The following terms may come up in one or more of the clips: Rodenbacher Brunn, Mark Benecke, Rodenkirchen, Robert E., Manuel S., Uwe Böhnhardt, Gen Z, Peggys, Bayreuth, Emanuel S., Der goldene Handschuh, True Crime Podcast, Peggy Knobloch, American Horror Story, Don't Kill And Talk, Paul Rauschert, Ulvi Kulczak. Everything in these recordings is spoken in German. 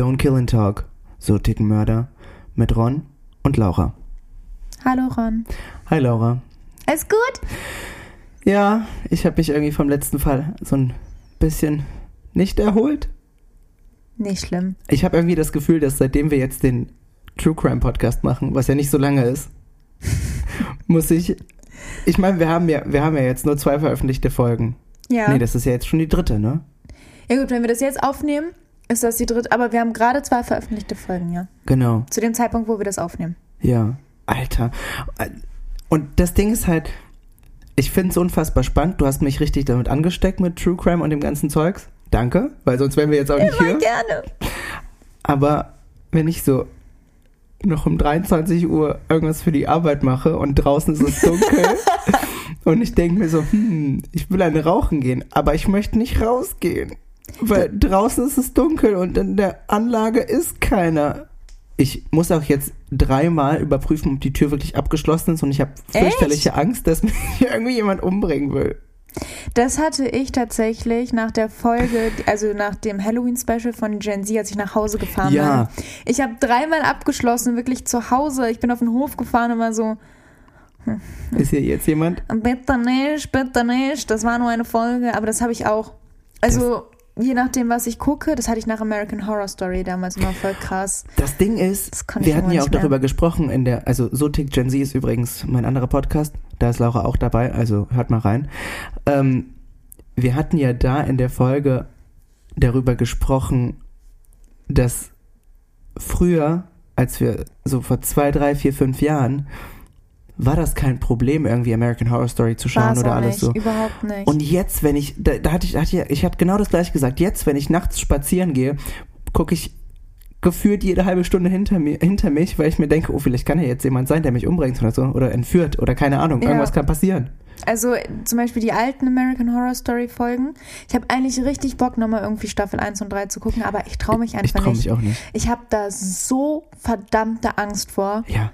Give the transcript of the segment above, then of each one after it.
Don't Kill and Talk, so ticken Mörder, mit Ron und Laura. Hallo Ron. Hi Laura. Alles gut? Ja, ich habe mich irgendwie vom letzten Fall so ein bisschen nicht erholt. Nicht schlimm. Ich habe irgendwie das Gefühl, dass seitdem wir jetzt den True Crime Podcast machen, was ja nicht so lange ist, muss ich... Ich meine, wir haben ja jetzt nur 2 veröffentlichte Folgen. Ja. Nee, das ist ja jetzt schon die 3., ne? Ja gut, wenn wir das jetzt aufnehmen, ist das die 3., aber wir haben gerade 2 veröffentlichte Folgen, ja. Genau. Zu dem Zeitpunkt, wo wir das aufnehmen. Ja, Alter. Und das Ding ist halt, ich finde es unfassbar spannend. Du hast mich richtig damit angesteckt mit True Crime und dem ganzen Zeugs. Danke, weil sonst wären wir jetzt auch nicht hier. Immer gerne. Aber wenn ich so noch um 23 Uhr irgendwas für die Arbeit mache und draußen ist es dunkel und ich denke mir so, ich will eine rauchen gehen, aber ich möchte nicht rausgehen, weil draußen ist es dunkel und in der Anlage ist keiner. Ich muss auch jetzt 3-mal überprüfen, ob die Tür wirklich abgeschlossen ist und ich habe fürchterliche Angst, dass mich irgendwie jemand umbringen will. Das hatte ich tatsächlich nach der Folge, also nach dem Halloween-Special von Gen Z, als ich nach Hause gefahren bin. Ich habe 3-mal abgeschlossen, wirklich zu Hause. Ich bin auf den Hof gefahren und war so... Ist hier jetzt jemand? Bitte nicht. Das war nur eine Folge, aber das habe ich auch. Also das, je nachdem, was ich gucke, das hatte ich nach American Horror Story damals immer voll krass. Das Ding ist, wir hatten ja auch darüber gesprochen, in der, also So tickt Gen Z ist übrigens mein anderer Podcast. Da ist Laura auch dabei, also hört mal rein. Wir hatten ja da in der Folge darüber gesprochen, dass früher, als wir so vor 2, 3, 4, 5 Jahren, war das kein Problem, irgendwie American Horror Story zu schauen oder alles so. Überhaupt nicht. Und jetzt, wenn ich, ich hatte genau das gleiche gesagt, jetzt, wenn ich nachts spazieren gehe, gucke ich gefühlt jede halbe Stunde hinter mich, weil ich mir denke, oh, vielleicht kann ja jetzt jemand sein, der mich umbringt oder so, oder entführt oder keine Ahnung, irgendwas kann passieren. Also zum Beispiel die alten American Horror Story Folgen. Ich habe eigentlich richtig Bock, nochmal irgendwie Staffel 1 und 3 zu gucken, aber ich traue mich einfach nicht. Ich traue mich auch nicht. Ich habe da so verdammte Angst vor. Ja.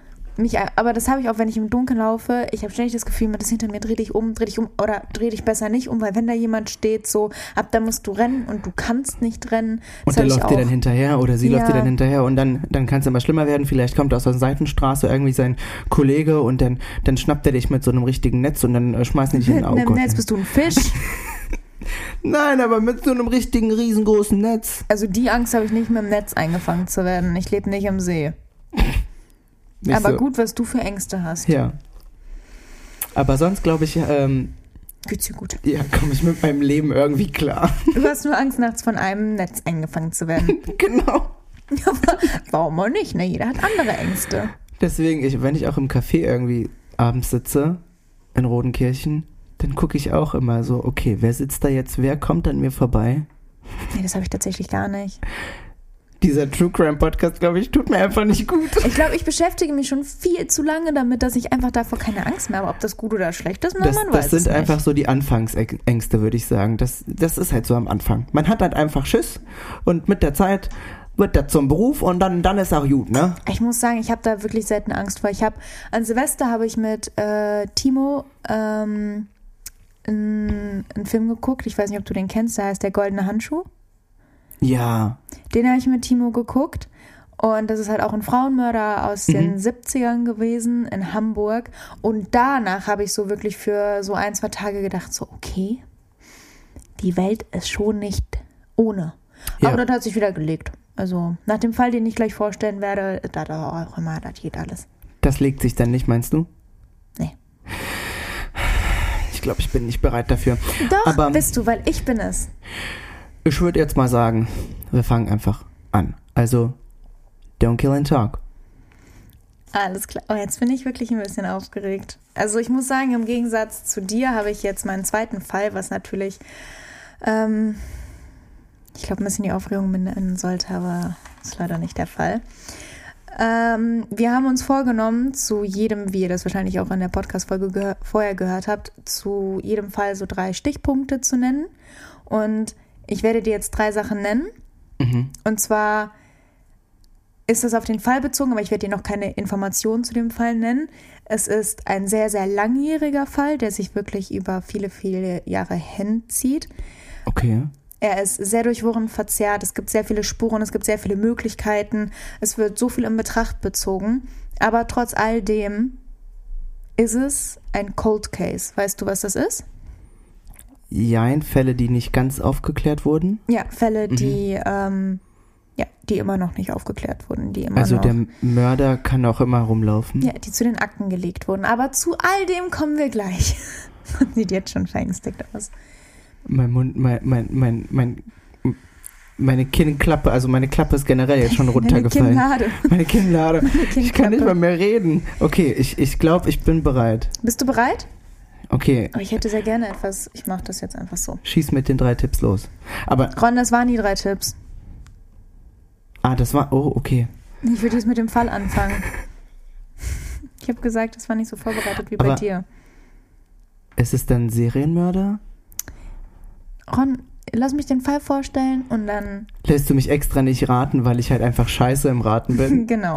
Aber das habe ich auch, wenn ich im Dunkeln laufe. Ich habe ständig das Gefühl, das hinter mir, dreh dich um oder dreh dich besser nicht um, weil wenn da jemand steht, so, ab da musst du rennen und du kannst nicht rennen. Und der läuft dir dann hinterher oder sie läuft dir dann hinterher und dann kann es immer schlimmer werden. Vielleicht kommt aus der Seitenstraße irgendwie sein Kollege und dann schnappt er dich mit so einem richtigen Netz und dann schmeißt er dich in den Auge. Mit einem Netz bist du ein Fisch. Nein, aber mit so einem richtigen, riesengroßen Netz. Also die Angst habe ich nicht, mit dem Netz eingefangen zu werden. Ich lebe nicht im See. Nicht aber so. Gut, was du für Ängste hast. Ja. Aber sonst glaube ich, geht's dir gut. Ja, komme ich mit meinem Leben irgendwie klar. Du hast nur Angst, nachts von einem Netz eingefangen zu werden. Genau. Aber warum auch nicht, ne? Jeder hat andere Ängste. Deswegen, wenn ich auch im Café irgendwie abends sitze, in Rodenkirchen, dann gucke ich auch immer so, okay, wer sitzt da jetzt, wer kommt an mir vorbei? Nee, das habe ich tatsächlich gar nicht. Dieser True Crime Podcast, glaube ich, tut mir einfach nicht gut. Ich glaube, ich beschäftige mich schon viel zu lange damit, dass ich einfach davor keine Angst mehr habe. Ob das gut oder schlecht ist, man weiß es nicht. Das sind einfach so die Anfangsängste, würde ich sagen. Das ist halt so am Anfang. Man hat halt einfach Schiss und mit der Zeit wird das zum Beruf und dann ist auch gut, ne? Ich muss sagen, ich habe da wirklich selten Angst vor. An Silvester habe ich mit Timo einen Film geguckt. Ich weiß nicht, ob du den kennst. Der heißt Der goldene Handschuh. Ja. Den habe ich mit Timo geguckt und das ist halt auch ein Frauenmörder aus den 70ern gewesen in Hamburg und danach habe ich so wirklich für so 1-2 Tage gedacht, so okay, die Welt ist schon nicht ohne. Ja. Aber das hat sich wieder gelegt. Also nach dem Fall, den ich gleich vorstellen werde, da auch immer, das geht alles. Das legt sich dann nicht, meinst du? Nee. Ich glaube, ich bin nicht bereit dafür. Doch, aber bist du, weil ich bin es. Ich würde jetzt mal sagen, wir fangen einfach an. Also, Don't Kill and Talk. Alles klar. Oh, jetzt bin ich wirklich ein bisschen aufgeregt. Also ich muss sagen, im Gegensatz zu dir habe ich jetzt meinen zweiten Fall, was natürlich, ich glaube, ein bisschen die Aufregung mindern sollte, aber das ist leider nicht der Fall. Wir haben uns vorgenommen, zu jedem, wie ihr das wahrscheinlich auch in der Podcast-Folge vorher gehört habt, zu jedem Fall so 3 Stichpunkte zu nennen und ich werde dir jetzt 3 Sachen nennen. Mhm. Und zwar ist das auf den Fall bezogen, aber ich werde dir noch keine Informationen zu dem Fall nennen. Es ist ein sehr, sehr langjähriger Fall, der sich wirklich über viele, viele Jahre hinzieht. Okay. Er ist sehr durchwurren, verzerrt, es gibt sehr viele Spuren, es gibt sehr viele Möglichkeiten, es wird so viel in Betracht bezogen. Aber trotz all dem ist es ein Cold Case. Weißt du, was das ist? Jein, Fälle, die nicht ganz aufgeklärt wurden? Ja, Fälle, die immer noch nicht aufgeklärt wurden. Der Mörder kann auch immer rumlaufen? Ja, die zu den Akten gelegt wurden. Aber zu all dem kommen wir gleich. Man sieht jetzt schon feingesteckt aus. Meine Kinnklappe, also meine Klappe ist generell jetzt schon runtergefallen. Meine Kinnlade. Ich kann nicht mehr reden. Okay, ich glaube, ich bin bereit. Bist du bereit? Okay. Aber ich hätte sehr gerne etwas, ich mache das jetzt einfach so. Schieß mit den 3 Tipps los. Aber Ron, das waren die 3 Tipps. Okay. Ich würde jetzt mit dem Fall anfangen. Ich habe gesagt, das war nicht so vorbereitet wie bei dir. Ist es dann Serienmörder? Ron, lass mich den Fall vorstellen und dann... Lässt du mich extra nicht raten, weil ich halt einfach scheiße im Raten bin? Genau.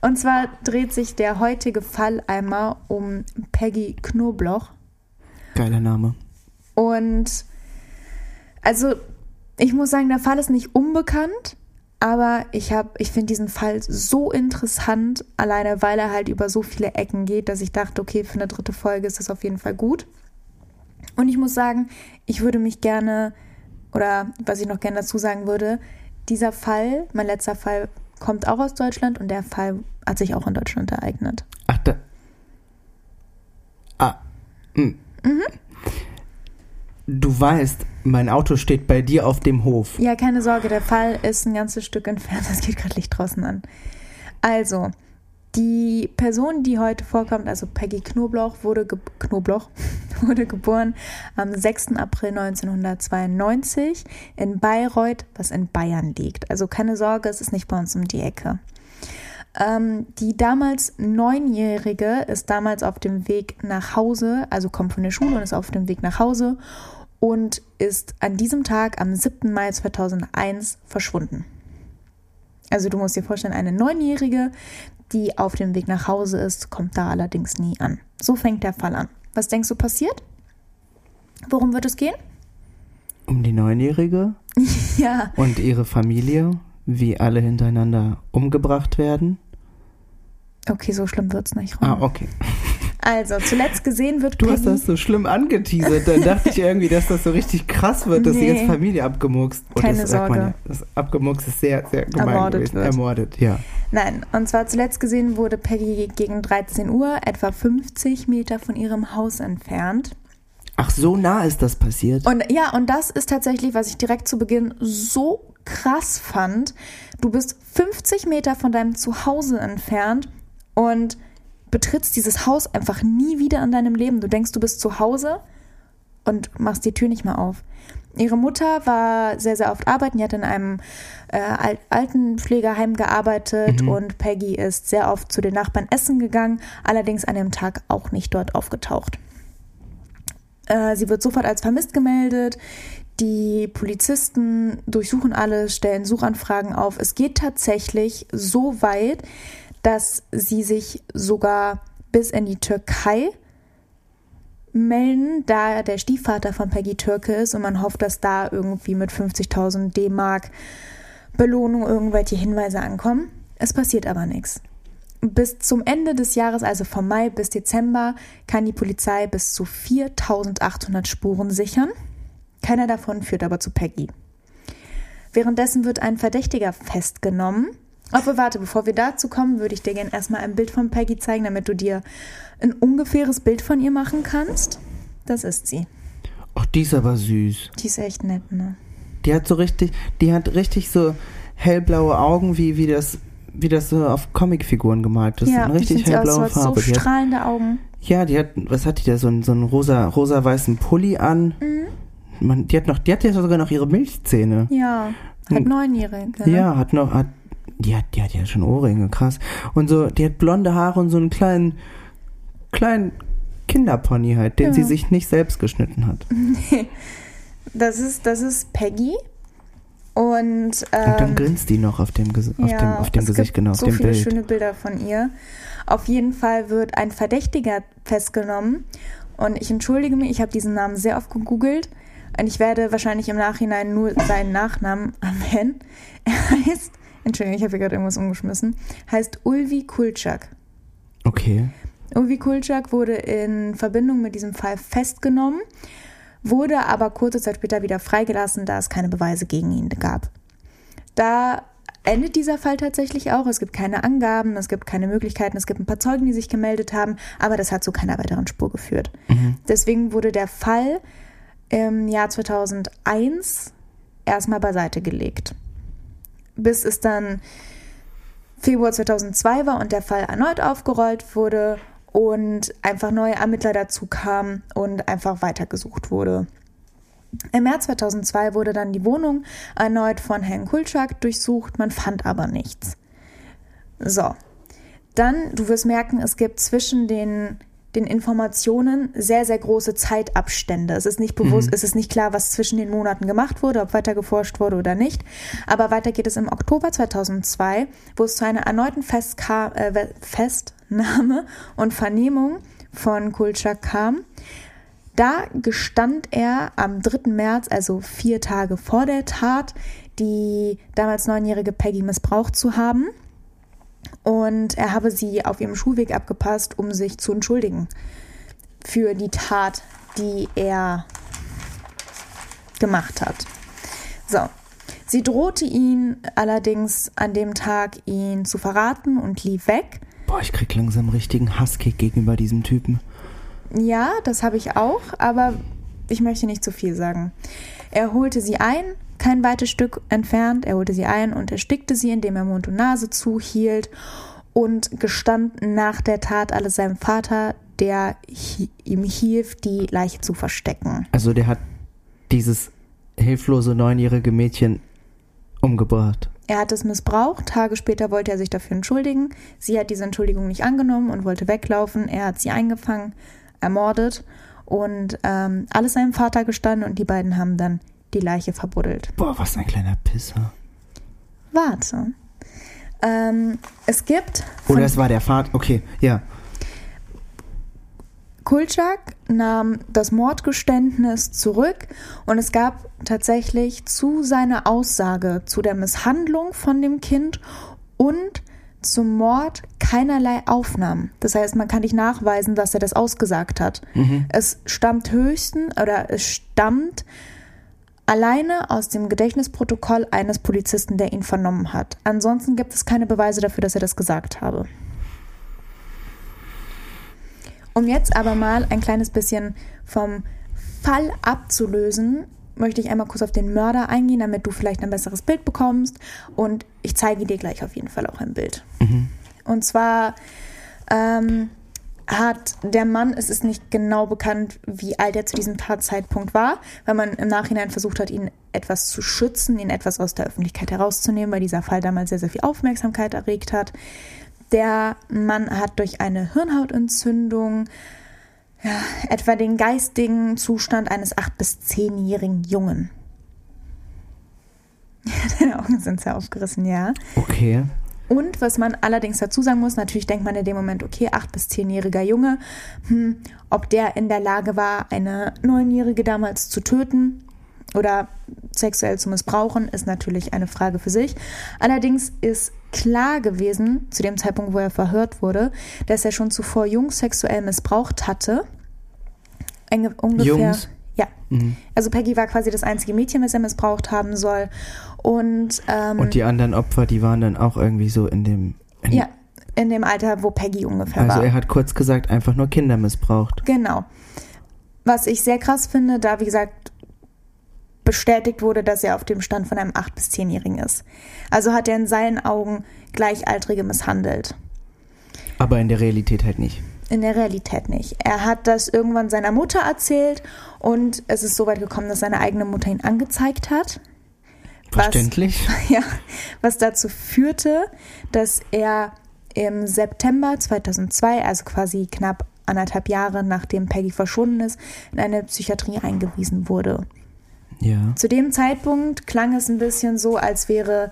Und zwar dreht sich der heutige Fall einmal um Peggy Knobloch. Geiler Name. Und also ich muss sagen, der Fall ist nicht unbekannt, aber ich finde diesen Fall so interessant, alleine weil er halt über so viele Ecken geht, dass ich dachte, okay, für eine 3. Folge ist das auf jeden Fall gut. Und ich muss sagen, ich würde mich gerne, oder was ich noch gerne dazu sagen würde, dieser Fall, mein letzter Fall, kommt auch aus Deutschland und der Fall hat sich auch in Deutschland ereignet. Ach, da. Ah. Mhm. Du weißt, mein Auto steht bei dir auf dem Hof. Ja, keine Sorge, der Fall ist ein ganzes Stück entfernt. Das geht gerade Licht draußen an. Also, die Person, die heute vorkommt, also Peggy Knobloch, wurde geboren am 6. April 1992 in Bayreuth, was in Bayern liegt. Also keine Sorge, es ist nicht bei uns um die Ecke. Die damals 9-Jährige ist damals auf dem Weg nach Hause, also kommt von der Schule und ist auf dem Weg nach Hause und ist an diesem Tag am 7. Mai 2001 verschwunden. Also du musst dir vorstellen, eine 9-Jährige, die auf dem Weg nach Hause ist, kommt da allerdings nie an. So fängt der Fall an. Was denkst du passiert? Worum wird es gehen? Um die 9-Jährige. Ja. Und ihre Familie, wie alle hintereinander umgebracht werden. Okay, so schlimm wird's nicht. Ron. Ah, okay. Also, zuletzt gesehen wird Peggy... Du hast das so schlimm angeteasert. Dann dachte ich irgendwie, dass das so richtig krass wird, dass die ganze Familie abgemurkst... Keine Sorge. Das abgemurkst ist sehr, sehr gemein gewesen. Ermordet, ja. Nein, und zwar zuletzt gesehen wurde Peggy gegen 13 Uhr etwa 50 Meter von ihrem Haus entfernt. Ach, so nah ist das passiert? Und das ist tatsächlich, was ich direkt zu Beginn so krass fand. Du bist 50 Meter von deinem Zuhause entfernt und... betrittst dieses Haus einfach nie wieder in deinem Leben. Du denkst, du bist zu Hause und machst die Tür nicht mehr auf. Ihre Mutter war sehr, sehr oft arbeiten. Die hat in einem Altenpflegeheim gearbeitet und Peggy ist sehr oft zu den Nachbarn essen gegangen, allerdings an dem Tag auch nicht dort aufgetaucht. Sie wird sofort als vermisst gemeldet. Die Polizisten durchsuchen alles, stellen Suchanfragen auf. Es geht tatsächlich so weit, dass sie sich sogar bis in die Türkei melden, da der Stiefvater von Peggy Türke ist und man hofft, dass da irgendwie mit 50.000 D-Mark Belohnung irgendwelche Hinweise ankommen. Es passiert aber nichts. Bis zum Ende des Jahres, also vom Mai bis Dezember, kann die Polizei bis zu 4.800 Spuren sichern. Keiner davon führt aber zu Peggy. Währenddessen wird ein Verdächtiger festgenommen. Aber warte, bevor wir dazu kommen, würde ich dir gerne erstmal ein Bild von Peggy zeigen, damit du dir ein ungefähres Bild von ihr machen kannst. Das ist sie. Ach, die ist aber süß. Die ist echt nett, ne? Die hat richtig so hellblaue Augen, wie das so auf Comicfiguren gemalt ist. Ja, eine richtig hellblaue Farbe. So strahlende Augen. Ja, die hat, was hat die da? So einen rosa-weißen Pulli an. Mhm. Die hat ja sogar noch ihre Milchzähne. Ja, hat 9-Jährige. Ne? Ja, die hat ja schon Ohrringe, krass. Und so, die hat blonde Haare und so einen kleinen Kinderpony halt, den sie sich nicht selbst geschnitten hat. Das ist Peggy. Und dann grinst die noch auf dem Gesicht, genau, auf dem Bild. Es gibt so viele schöne Bilder von ihr. Auf jeden Fall wird ein Verdächtiger festgenommen. Und ich entschuldige mich, ich habe diesen Namen sehr oft gegoogelt. Und ich werde wahrscheinlich im Nachhinein nur seinen Nachnamen erwähnen. Er heißt, Entschuldigung, ich habe hier gerade irgendwas umgeschmissen, heißt Ulvi Kulczak. Okay. Ulvi Kulczak wurde in Verbindung mit diesem Fall festgenommen, wurde aber kurze Zeit später wieder freigelassen, da es keine Beweise gegen ihn gab. Da endet dieser Fall tatsächlich auch. Es gibt keine Angaben, es gibt keine Möglichkeiten, es gibt ein paar Zeugen, die sich gemeldet haben, aber das hat zu keiner weiteren Spur geführt. Mhm. Deswegen wurde der Fall im Jahr 2001 erstmal beiseite gelegt. Bis es dann Februar 2002 war und der Fall erneut aufgerollt wurde und einfach neue Ermittler dazu kamen und einfach weitergesucht wurde. Im März 2002 wurde dann die Wohnung erneut von Herrn Kulczak durchsucht, man fand aber nichts. So, dann, du wirst merken, es gibt zwischen den Informationen sehr, sehr große Zeitabstände. Es ist nicht bewusst, es ist nicht klar, was zwischen den Monaten gemacht wurde, ob weiter geforscht wurde oder nicht. Aber weiter geht es im Oktober 2002, wo es zu einer erneuten Festnahme und Vernehmung von Kulczak kam. Da gestand er am 3. März, also 4 Tage vor der Tat, die damals 9-jährige Peggy missbraucht zu haben. Und er habe sie auf ihrem Schulweg abgepasst, um sich zu entschuldigen für die Tat, die er gemacht hat. So, sie drohte ihn allerdings an dem Tag, ihn zu verraten und lief weg. Boah, ich krieg langsam richtigen Hasskick gegenüber diesem Typen. Ja, das habe ich auch, aber ich möchte nicht zu viel sagen. Er holte sie ein, kein weites Stück entfernt, er holte sie ein und erstickte sie, indem er Mund und Nase zuhielt und gestand nach der Tat alles seinem Vater, der ihm hilf, die Leiche zu verstecken. Also der hat dieses hilflose 9-jährige Mädchen umgebracht. Er hat es missbraucht, Tage später wollte er sich dafür entschuldigen. Sie hat diese Entschuldigung nicht angenommen und wollte weglaufen. Er hat sie eingefangen, ermordet und alles seinem Vater gestanden und die beiden haben dann die Leiche verbuddelt. Boah, was ein kleiner Pisser. Warte. Es gibt... Oder es war der Vater, okay, ja. Kulczak nahm das Mordgeständnis zurück und es gab tatsächlich zu seiner Aussage, zu der Misshandlung von dem Kind und zum Mord keinerlei Aufnahmen. Das heißt, man kann nicht nachweisen, dass er das ausgesagt hat. Mhm. Es stammt alleine aus dem Gedächtnisprotokoll eines Polizisten, der ihn vernommen hat. Ansonsten gibt es keine Beweise dafür, dass er das gesagt habe. Um jetzt aber mal ein kleines bisschen vom Fall abzulösen, möchte ich einmal kurz auf den Mörder eingehen, damit du vielleicht ein besseres Bild bekommst. Und ich zeige dir gleich auf jeden Fall auch ein Bild. Mhm. Und zwar hat der Mann, es ist nicht genau bekannt, wie alt er zu diesem Tatzeitpunkt war, weil man im Nachhinein versucht hat, ihn etwas zu schützen, ihn etwas aus der Öffentlichkeit herauszunehmen, weil dieser Fall damals sehr, sehr viel Aufmerksamkeit erregt hat. Der Mann hat durch eine Hirnhautentzündung etwa den geistigen Zustand eines 8- bis 10-jährigen Jungen. Deine Augen sind sehr aufgerissen, ja. Okay. Und was man allerdings dazu sagen muss, natürlich denkt man in dem Moment, okay, 8- bis 10-jähriger Junge, ob der in der Lage war, eine 9-jährige damals zu töten oder sexuell zu missbrauchen, ist natürlich eine Frage für sich. Allerdings ist klar gewesen, zu dem Zeitpunkt, wo er verhört wurde, dass er schon zuvor Jungs sexuell missbraucht hatte. Ungefähr. Jungs? Ja. Mhm. Also Peggy war quasi das einzige Mädchen, das er missbraucht haben soll. Und die anderen Opfer, die waren dann auch irgendwie so in dem Alter, wo Peggy ungefähr war. Also er hat kurz gesagt, einfach nur Kinder missbraucht. Genau. Was ich sehr krass finde, da wie gesagt bestätigt wurde, dass er auf dem Stand von einem 8- bis 10-Jährigen ist. Also hat er in seinen Augen Gleichaltrige misshandelt. Aber in der Realität halt nicht. In der Realität nicht. Er hat das irgendwann seiner Mutter erzählt und es ist so weit gekommen, dass seine eigene Mutter ihn angezeigt hat. Verständlich. Was dazu führte, dass er im September 2002, also quasi knapp 1,5 Jahre, nachdem Peggy verschwunden ist, in eine Psychiatrie eingewiesen wurde. Ja. Zu dem Zeitpunkt klang es ein bisschen so, als wäre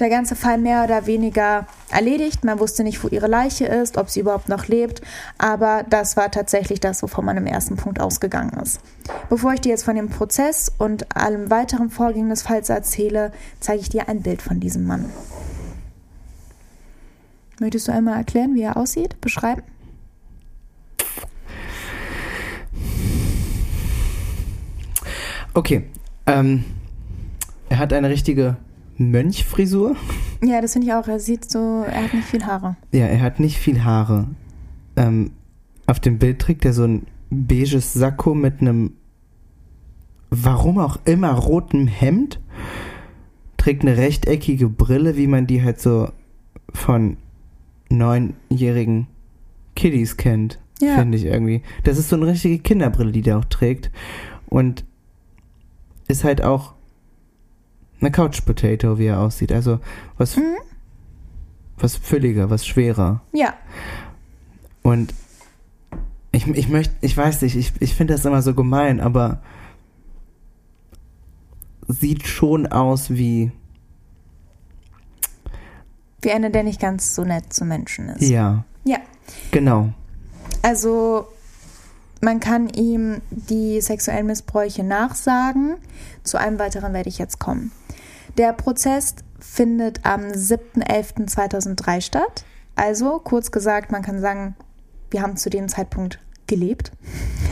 der ganze Fall mehr oder weniger erledigt. Man wusste nicht, wo ihre Leiche ist, ob sie überhaupt noch lebt. Aber das war tatsächlich das, wovon man im ersten Punkt ausgegangen ist. Bevor ich dir jetzt von dem Prozess und allem weiteren Vorgehen des Falls erzähle, zeige ich dir ein Bild von diesem Mann. Möchtest du einmal erklären, wie er aussieht? Beschreiben? Okay. Er hat eine richtige Mönchfrisur. Ja, das finde ich auch. Er hat nicht viel Haare. Ja, er hat nicht viel Haare. Auf dem Bild trägt er so ein beiges Sakko mit einem, warum auch immer, roten Hemd. Trägt eine rechteckige Brille, wie man die halt so von 9-jährigen Kiddies kennt, ja. Finde ich irgendwie. Das ist so eine richtige Kinderbrille, die der auch trägt. Und ist halt auch eine Couch-Potato, wie er aussieht. Also was fülliger, was schwerer. Ja. Und ich finde das immer so gemein, aber sieht schon aus wie einer, der nicht ganz so nett zu Menschen ist. Ja. Ja. Genau. Also man kann ihm die sexuellen Missbräuche nachsagen. Zu einem weiteren werde ich jetzt kommen. Der Prozess findet am 7.11.2003 statt. Also kurz gesagt, man kann sagen, wir haben zu dem Zeitpunkt gelebt.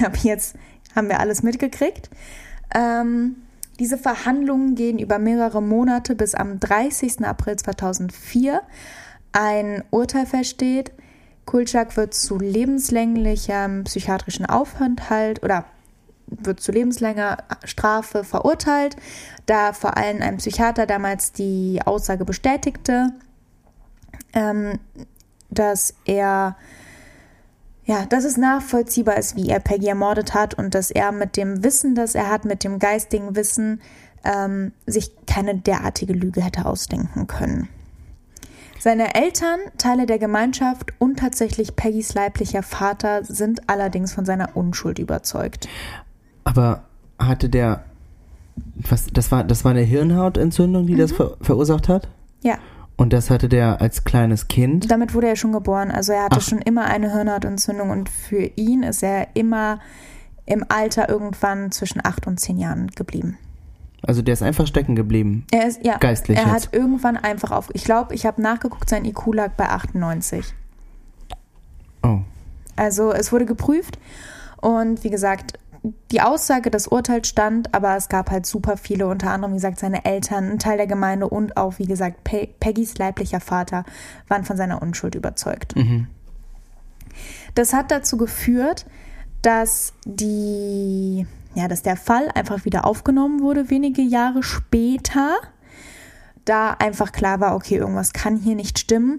Ab jetzt haben wir alles mitgekriegt. Diese Verhandlungen gehen über mehrere Monate, bis am 30. April 2004 ein Urteil versteht. Kulczak wird zu lebenslänglichem psychiatrischen Aufenthalt oder wird zu lebenslanger Strafe verurteilt, da vor allem ein Psychiater damals die Aussage bestätigte, dass es nachvollziehbar ist, wie er Peggy ermordet hat und dass er mit dem Wissen, das er hat, mit dem geistigen Wissen, sich keine derartige Lüge hätte ausdenken können. Seine Eltern, Teile der Gemeinschaft und tatsächlich Peggys leiblicher Vater sind allerdings von seiner Unschuld überzeugt. Aber hatte der, das war eine Hirnhautentzündung, die das verursacht hat? Ja. Und das hatte der als kleines Kind? Damit wurde er schon geboren. Also er hatte schon immer eine Hirnhautentzündung und für ihn ist er immer im Alter irgendwann zwischen 8 und 10 Jahren geblieben. Also der ist einfach stecken geblieben, geistlich. Er hat irgendwann einfach ich glaube, ich habe nachgeguckt, sein IQ lag bei 98. Oh. Also es wurde geprüft und wie gesagt, die Aussage des Urteils stand, aber es gab halt super viele, unter anderem, wie gesagt, seine Eltern, ein Teil der Gemeinde und auch, wie gesagt, Peggys leiblicher Vater waren von seiner Unschuld überzeugt. Mhm. Das hat dazu geführt, dass der Fall einfach wieder aufgenommen wurde wenige Jahre später, da einfach klar war, okay, irgendwas kann hier nicht stimmen.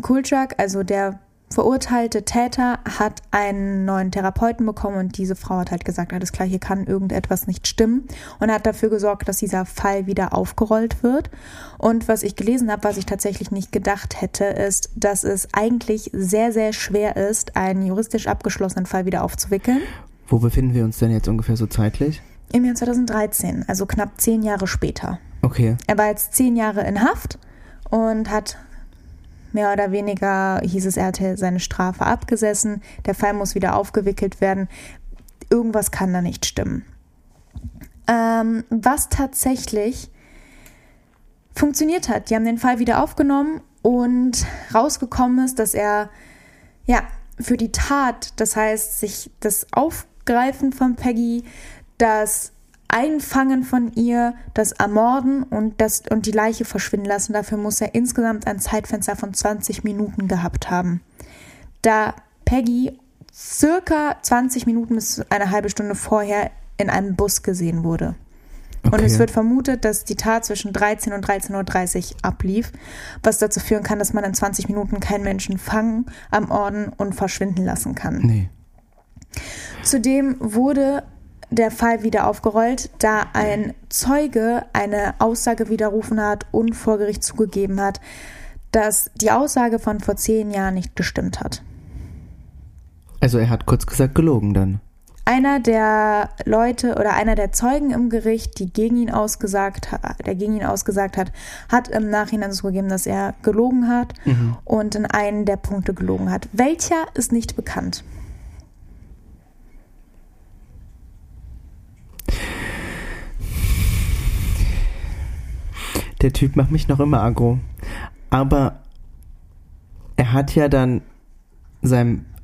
Kulczak, also der verurteilte Täter, hat einen neuen Therapeuten bekommen und diese Frau hat halt gesagt, alles klar, hier kann irgendetwas nicht stimmen und hat dafür gesorgt, dass dieser Fall wieder aufgerollt wird. Und was ich gelesen habe, was ich tatsächlich nicht gedacht hätte, ist, dass es eigentlich sehr, sehr schwer ist, einen juristisch abgeschlossenen Fall wieder aufzuwickeln. Wo befinden wir uns denn jetzt ungefähr so zeitlich? Im Jahr 2013, also knapp 10 Jahre später. Okay. Er war jetzt 10 Jahre in Haft und hat mehr oder weniger, hieß es, er hatte seine Strafe abgesessen. Der Fall muss wieder aufgewickelt werden. Irgendwas kann da nicht stimmen. Was tatsächlich funktioniert hat. Die haben den Fall wieder aufgenommen und rausgekommen ist, dass er für die Tat, das heißt, sich das Aufgreifen von Peggy, das Einfangen von ihr, das Ermorden und die Leiche verschwinden lassen. Dafür muss er insgesamt ein Zeitfenster von 20 Minuten gehabt haben. Da Peggy circa 20 Minuten bis eine halbe Stunde vorher in einem Bus gesehen wurde. Okay. Und es wird vermutet, dass die Tat zwischen 13 und 13.30 Uhr ablief, was dazu führen kann, dass man in 20 Minuten keinen Menschen fangen, ermorden und verschwinden lassen kann. Nee. Zudem wurde der Fall wieder aufgerollt, da ein Zeuge eine Aussage widerrufen hat und vor Gericht zugegeben hat, dass die Aussage von vor 10 Jahren nicht gestimmt hat. Also er hat kurz gesagt gelogen dann. einer der Leute oder einer der Zeugen im Gericht, der gegen ihn ausgesagt hat, hat im Nachhinein zugegeben, dass er gelogen hat und in einen der Punkte gelogen hat. Welcher ist nicht bekannt? Der Typ macht mich noch immer aggro. Aber er hat ja dann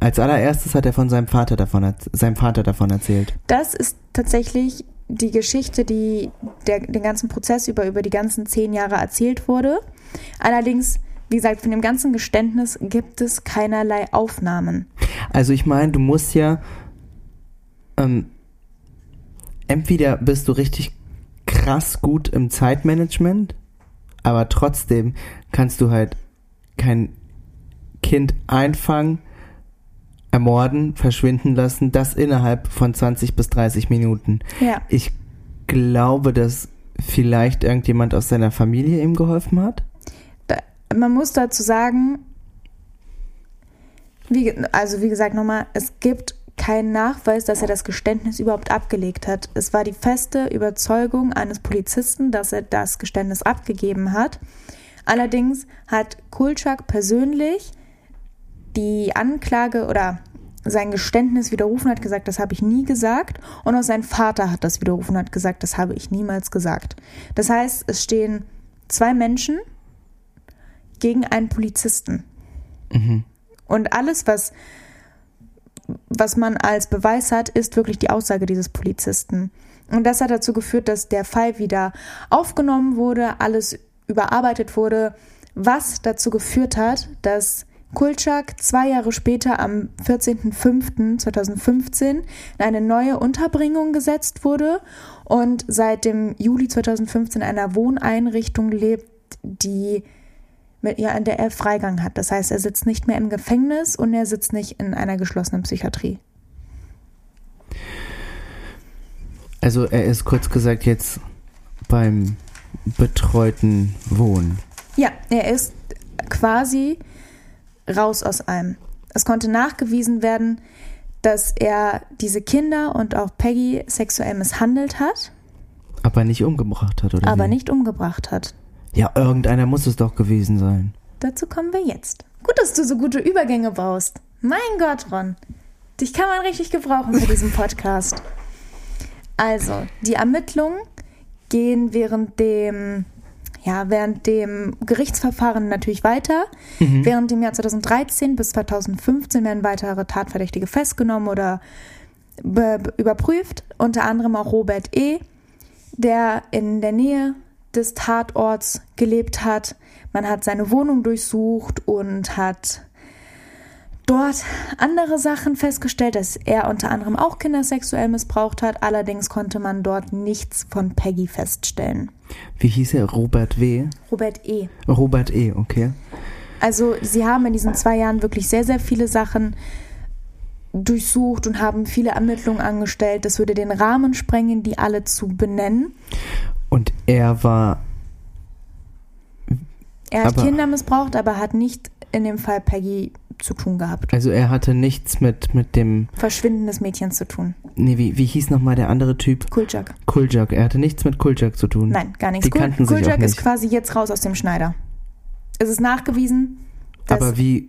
als allererstes hat er von seinem Vater davon erzählt. Das ist tatsächlich die Geschichte, die den ganzen Prozess über die ganzen 10 Jahre erzählt wurde. Allerdings, wie gesagt, von dem ganzen Geständnis gibt es keinerlei Aufnahmen. Also ich meine, du musst ja entweder bist du richtig krass gut im Zeitmanagement, aber trotzdem kannst du halt kein Kind einfangen, ermorden, verschwinden lassen, das innerhalb von 20 bis 30 Minuten. Ja. Ich glaube, dass vielleicht irgendjemand aus seiner Familie ihm geholfen hat. Man muss dazu sagen, wie gesagt nochmal, es gibt keinen Nachweis, dass er das Geständnis überhaupt abgelegt hat. Es war die feste Überzeugung eines Polizisten, dass er das Geständnis abgegeben hat. Allerdings hat Kulczak persönlich die Anklage oder sein Geständnis widerrufen, hat gesagt, das habe ich nie gesagt. Und auch sein Vater hat das widerrufen, hat gesagt, das habe ich niemals gesagt. Das heißt, es stehen 2 Menschen gegen einen Polizisten. Mhm. Und alles, was man als Beweis hat, ist wirklich die Aussage dieses Polizisten. Und das hat dazu geführt, dass der Fall wieder aufgenommen wurde, alles überarbeitet wurde, was dazu geführt hat, dass Kulczak 2 Jahre später am 14.05.2015 in eine neue Unterbringung gesetzt wurde und seit dem Juli 2015 in einer Wohneinrichtung lebt, an der er Freigang hat. Das heißt, er sitzt nicht mehr im Gefängnis und er sitzt nicht in einer geschlossenen Psychiatrie. Also er ist kurz gesagt jetzt beim betreuten Wohnen. Ja, er ist quasi raus aus allem. Es konnte nachgewiesen werden, dass er diese Kinder und auch Peggy sexuell misshandelt hat. Aber nicht umgebracht hat, oder? Ja, irgendeiner muss es doch gewesen sein. Dazu kommen wir jetzt. Gut, dass du so gute Übergänge baust. Mein Gott, Ron. Dich kann man richtig gebrauchen für diesen Podcast. Also, die Ermittlungen gehen während dem Gerichtsverfahren natürlich weiter. Mhm. Während dem Jahr 2013 bis 2015 werden weitere Tatverdächtige festgenommen oder überprüft. Unter anderem auch Robert E., der in der Nähe des Tatorts gelebt hat. Man hat seine Wohnung durchsucht und hat dort andere Sachen festgestellt, dass er unter anderem auch Kinder sexuell missbraucht hat. Allerdings konnte man dort nichts von Peggy feststellen. Wie hieß er? Robert W.? Robert E. Robert E., okay. Also sie haben in diesen 2 Jahren wirklich sehr, sehr viele Sachen durchsucht und haben viele Ermittlungen angestellt. Das würde den Rahmen sprengen, die alle zu benennen. Und er war... Er hat Kinder missbraucht, aber hat nicht in dem Fall Peggy zu tun gehabt. Also er hatte nichts mit dem... Verschwinden des Mädchens zu tun. Nee, wie hieß nochmal der andere Typ? Kulczak. Kulczak. Er hatte nichts mit Kulczak zu tun. Nein, gar nichts. Die kannten sich auch nicht. Kulczak ist quasi jetzt raus aus dem Schneider. Es ist nachgewiesen, dass... Aber wie...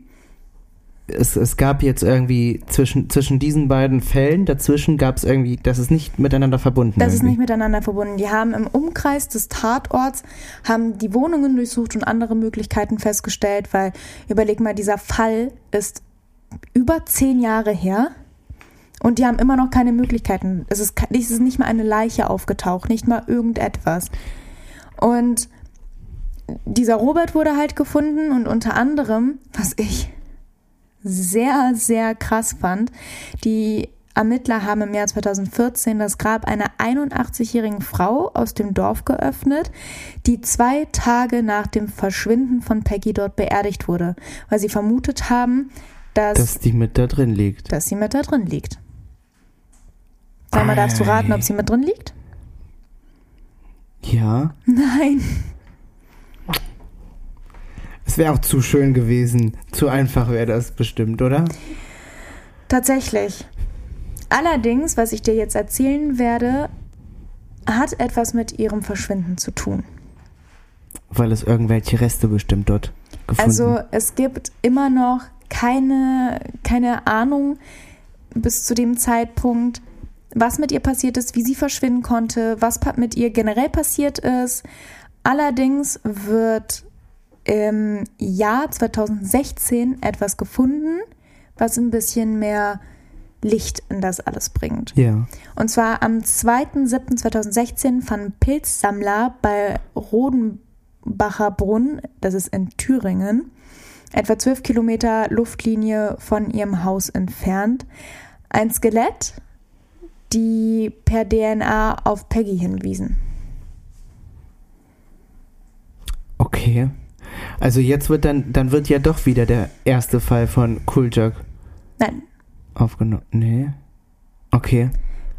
Es gab jetzt irgendwie zwischen diesen beiden Fällen, dazwischen gab es irgendwie, das ist nicht miteinander verbunden. Die haben im Umkreis des Tatorts, haben die Wohnungen durchsucht und andere Möglichkeiten festgestellt, weil, überleg mal, dieser Fall ist über 10 Jahre her und die haben immer noch keine Möglichkeiten. Es ist nicht mal eine Leiche aufgetaucht, nicht mal irgendetwas. Und dieser Robert wurde halt gefunden und unter anderem, was ich sehr, sehr krass fand. Die Ermittler haben im Jahr 2014 das Grab einer 81-jährigen Frau aus dem Dorf geöffnet, die 2 Tage nach dem Verschwinden von Peggy dort beerdigt wurde, weil sie vermutet haben, dass die mit da drin liegt. Sag mal, darfst du raten, ob sie mit drin liegt? Ja. Nein. Es wäre auch zu schön gewesen. Zu einfach wäre das bestimmt, oder? Tatsächlich. Allerdings, was ich dir jetzt erzählen werde, hat etwas mit ihrem Verschwinden zu tun. Weil es irgendwelche Reste bestimmt dort gefunden. Also es gibt immer noch keine Ahnung bis zu dem Zeitpunkt, was mit ihr passiert ist, wie sie verschwinden konnte, was mit ihr generell passiert ist. Allerdings wird im Jahr 2016 etwas gefunden, was ein bisschen mehr Licht in das alles bringt. Ja. Und zwar am 2.7.2016 fanden Pilzsammler bei Rodenbacher Brunn, das ist in Thüringen, etwa 12 Kilometer Luftlinie von ihrem Haus entfernt, ein Skelett, die per DNA auf Peggy hinwiesen. Okay. Also jetzt wird dann wird ja doch wieder der erste Fall von Kulczak. Nein. Aufgenommen. Nee. Okay.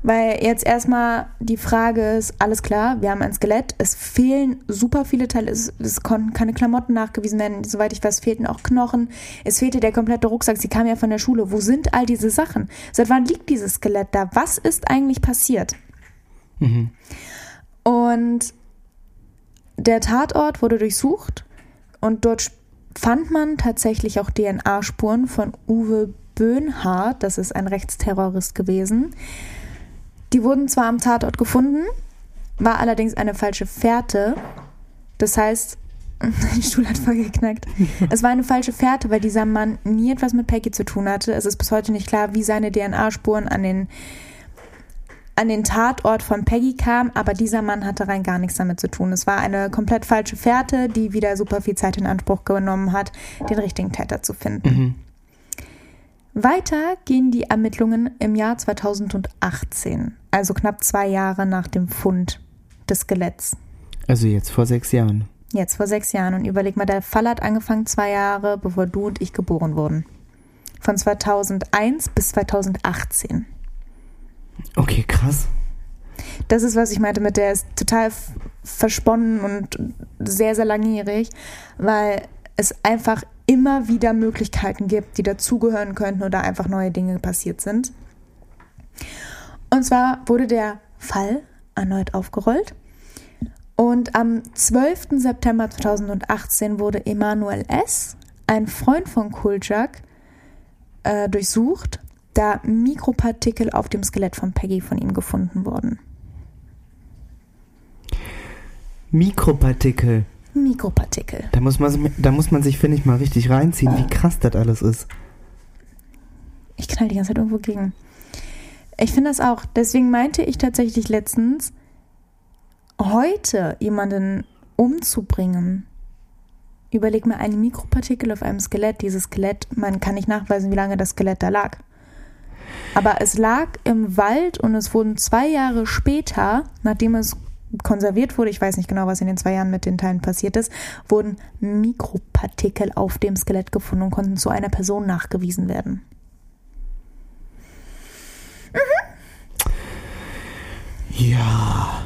Weil jetzt erstmal die Frage ist, alles klar, wir haben ein Skelett, es fehlen super viele Teile, es konnten keine Klamotten nachgewiesen werden, soweit ich weiß, fehlten auch Knochen, es fehlte der komplette Rucksack, sie kam ja von der Schule, wo sind all diese Sachen? Seit wann liegt dieses Skelett da? Was ist eigentlich passiert? Mhm. Und der Tatort wurde durchsucht und dort fand man tatsächlich auch DNA-Spuren von Uwe Böhnhardt, das ist ein Rechtsterrorist gewesen. Die wurden zwar am Tatort gefunden, war allerdings eine falsche Fährte. Das heißt, der Stuhl hat voll geknackt. Es war eine falsche Fährte, weil dieser Mann nie etwas mit Peggy zu tun hatte. Es ist bis heute nicht klar, wie seine DNA-Spuren an den Tatort von Peggy kamen, aber dieser Mann hatte rein gar nichts damit zu tun. Es war eine komplett falsche Fährte, die wieder super viel Zeit in Anspruch genommen hat, den richtigen Täter zu finden. Mhm. Weiter gehen die Ermittlungen im Jahr 2018, also knapp 2 Jahre nach dem Fund des Skeletts. Also jetzt vor 6 Jahren. Jetzt vor 6 Jahren. Und überleg mal, der Fall hat angefangen 2 Jahre, bevor du und ich geboren wurden. Von 2001 bis 2018. Okay, krass. Das ist, was ich meinte mit der ist total versponnen und sehr, sehr langjährig, weil es einfach immer wieder Möglichkeiten gibt, die dazugehören könnten oder einfach neue Dinge passiert sind. Und zwar wurde der Fall erneut aufgerollt und am 12. September 2018 wurde Emanuel S., ein Freund von Kulczak, durchsucht, da Mikropartikel auf dem Skelett von Peggy von ihm gefunden wurden. Mikropartikel. Da muss man sich, finde ich, mal richtig reinziehen, wie krass das alles ist. Ich knall die ganze Zeit irgendwo gegen. Ich finde das auch. Deswegen meinte ich tatsächlich letztens, heute jemanden umzubringen. Überleg mal, ein Mikropartikel auf einem Skelett. Dieses Skelett, man kann nicht nachweisen, wie lange das Skelett da lag. Aber es lag im Wald und es wurden 2 Jahre später, nachdem es konserviert wurde, ich weiß nicht genau, was in den 2 Jahren mit den Teilen passiert ist, wurden Mikropartikel auf dem Skelett gefunden und konnten zu einer Person nachgewiesen werden. Mhm. Ja.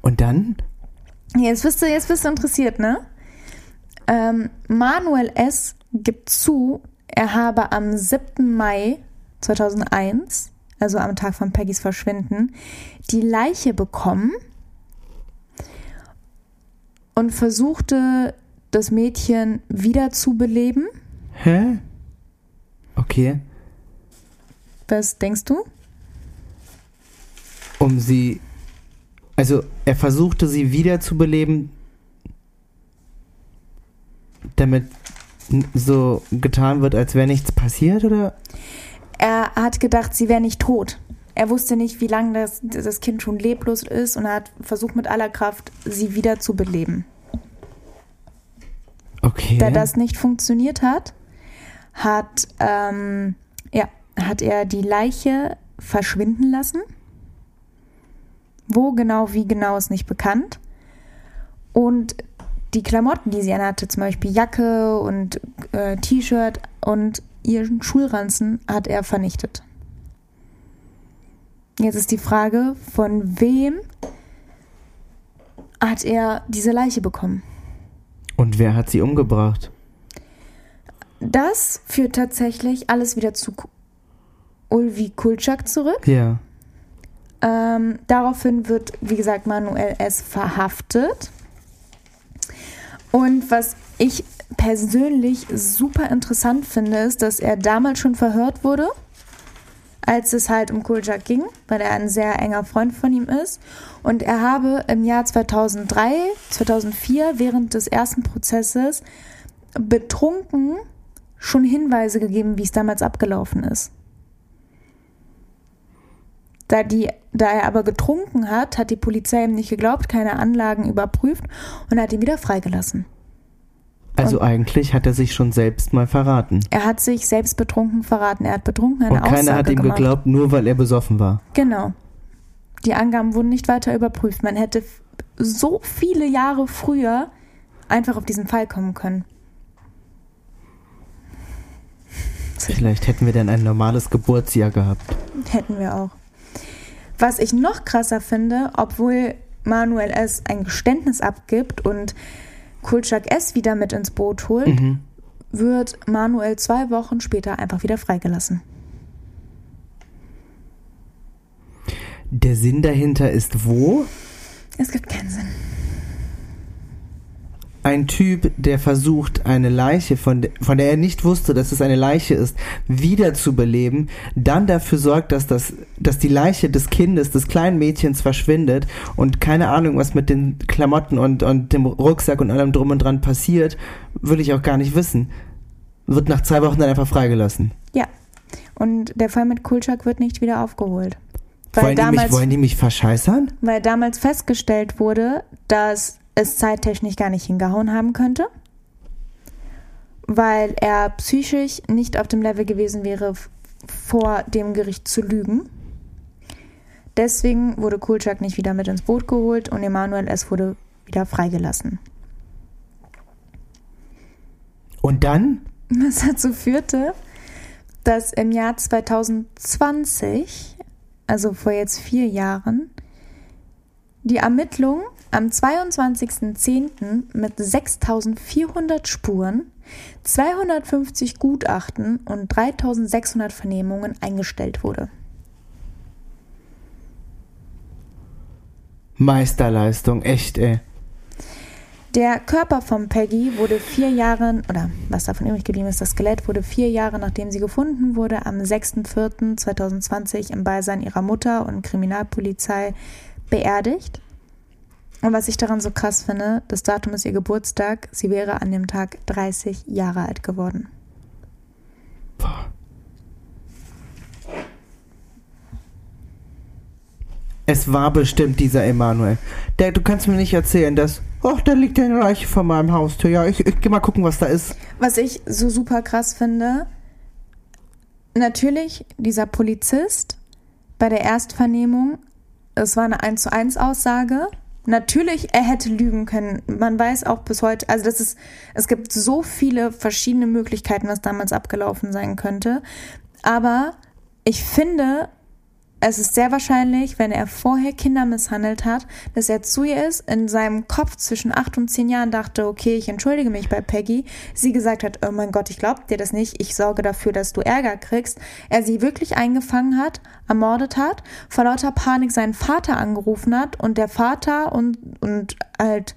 Und dann? Jetzt bist du interessiert, ne? Manuel S. gibt zu, er habe am 7. Mai 2001, also am Tag von Peggys Verschwinden, die Leiche bekommen und versuchte, das Mädchen wiederzubeleben. Hä? Okay. Was denkst du? Also er versuchte, sie wiederzubeleben, damit so getan wird, als wäre nichts passiert, oder? Er hat gedacht, sie wäre nicht tot. Er wusste nicht, wie lange das Kind schon leblos ist und er hat versucht mit aller Kraft, sie wieder zu beleben. Okay. Da das nicht funktioniert hat, hat er die Leiche verschwinden lassen. Wo genau, wie genau, ist nicht bekannt. Und die Klamotten, die sie anhatte, zum Beispiel Jacke und T-Shirt und ihren Schulranzen, hat er vernichtet. Jetzt ist die Frage, von wem hat er diese Leiche bekommen? Und wer hat sie umgebracht? Das führt tatsächlich alles wieder zu Ulvi Kulczak zurück. Ja. Daraufhin wird, wie gesagt, Manuel S. verhaftet. Und was ich persönlich super interessant finde, ist, dass er damals schon verhört wurde, als es halt um Kulczak ging, weil er ein sehr enger Freund von ihm ist. Und er habe im Jahr 2003, 2004 während des ersten Prozesses betrunken schon Hinweise gegeben, wie es damals abgelaufen ist. Da er aber getrunken hat, hat die Polizei ihm nicht geglaubt, keine Anlagen überprüft und hat ihn wieder freigelassen. Also und eigentlich hat er sich schon selbst mal verraten. Er hat sich selbst betrunken verraten. Er hat betrunken eine Aussage gemacht. Und keiner hat ihm geglaubt, nur weil er besoffen war. Genau. Die Angaben wurden nicht weiter überprüft. Man hätte so viele Jahre früher einfach auf diesen Fall kommen können. Vielleicht hätten wir dann ein normales Geburtsjahr gehabt. Hätten wir auch. Was ich noch krasser finde, obwohl Manuel S. ein Geständnis abgibt und Kulczak S. wieder mit ins Boot holt, wird Manuel 2 Wochen später einfach wieder freigelassen. Der Sinn dahinter ist wo? Es gibt keinen Sinn. Ein Typ, der versucht, eine Leiche, von der er nicht wusste, dass es eine Leiche ist, wiederzubeleben, dann dafür sorgt, dass die Leiche des Kindes, des kleinen Mädchens verschwindet und keine Ahnung, was mit den Klamotten und dem Rucksack und allem drum und dran passiert, will ich auch gar nicht wissen. Wird nach 2 Wochen dann einfach freigelassen. Ja, und der Fall mit Kulczak wird nicht wieder aufgeholt. Wollen die mich verscheißern? Weil damals festgestellt wurde, dass es zeittechnisch gar nicht hingehauen haben könnte, weil er psychisch nicht auf dem Level gewesen wäre, vor dem Gericht zu lügen. Deswegen wurde Kulczak nicht wieder mit ins Boot geholt und Emanuel S. wurde wieder freigelassen. Und dann? Was dazu führte, dass im Jahr 2020, also vor jetzt 4 Jahren, die Ermittlungen am 22.10. mit 6.400 Spuren, 250 Gutachten und 3.600 Vernehmungen eingestellt wurde. Meisterleistung, echt, ey. Der Körper von Peggy wurde 4 Jahre, oder was davon übrig geblieben ist, das Skelett wurde 4 Jahre, nachdem sie gefunden wurde, am 6.4.2020 im Beisein ihrer Mutter und Kriminalpolizei beerdigt. Und was ich daran so krass finde, das Datum ist ihr Geburtstag. Sie wäre an dem Tag 30 Jahre alt geworden. Boah. Es war bestimmt dieser Emanuel. Du kannst mir nicht erzählen, dass, ach, da liegt eine Leiche vor meinem Haustür. Ja, ich geh mal gucken, was da ist. Was ich so super krass finde, natürlich dieser Polizist bei der Erstvernehmung, es war eine 1:1 Aussage. Natürlich, er hätte lügen können. Man weiß auch bis heute, also es gibt so viele verschiedene Möglichkeiten, was damals abgelaufen sein könnte. Aber ich finde, es ist sehr wahrscheinlich, wenn er vorher Kinder misshandelt hat, dass er zu ihr ist, in seinem Kopf zwischen 8 und 10 Jahren dachte, okay, ich entschuldige mich bei Peggy. Sie gesagt hat, oh mein Gott, ich glaub dir das nicht, ich sorge dafür, dass du Ärger kriegst. Er sie wirklich eingefangen hat, ermordet hat, vor lauter Panik seinen Vater angerufen hat und der Vater und halt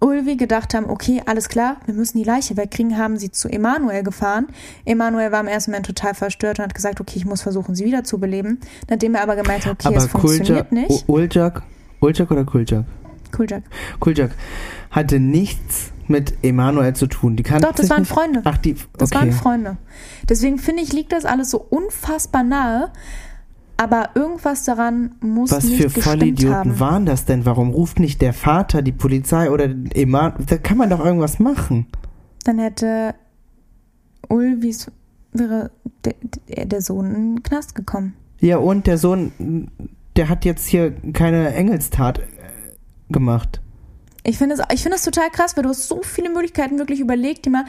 Ulvi gedacht haben, okay, alles klar, wir müssen die Leiche wegkriegen, haben sie zu Emanuel gefahren. Emanuel war im ersten Moment total verstört und hat gesagt, okay, ich muss versuchen, sie wiederzubeleben. Nachdem er aber gemeint hat, okay, aber es funktioniert nicht. Kulczak. Kulczak hatte nichts mit Emanuel zu tun. Doch, das waren Freunde. Das waren Freunde. Deswegen finde ich, liegt das alles so unfassbar nahe. Aber irgendwas daran muss nicht gestimmt haben. Was für Vollidioten waren das denn? Warum ruft nicht der Vater, die Polizei oder Emanuel? Da kann man doch irgendwas machen. Dann hätte Ulvis, wäre der Sohn in den Knast gekommen. Ja, und der Sohn, der hat jetzt hier keine Engelstat gemacht. Ich finde es total krass, weil du hast so viele Möglichkeiten wirklich überlegt, die mal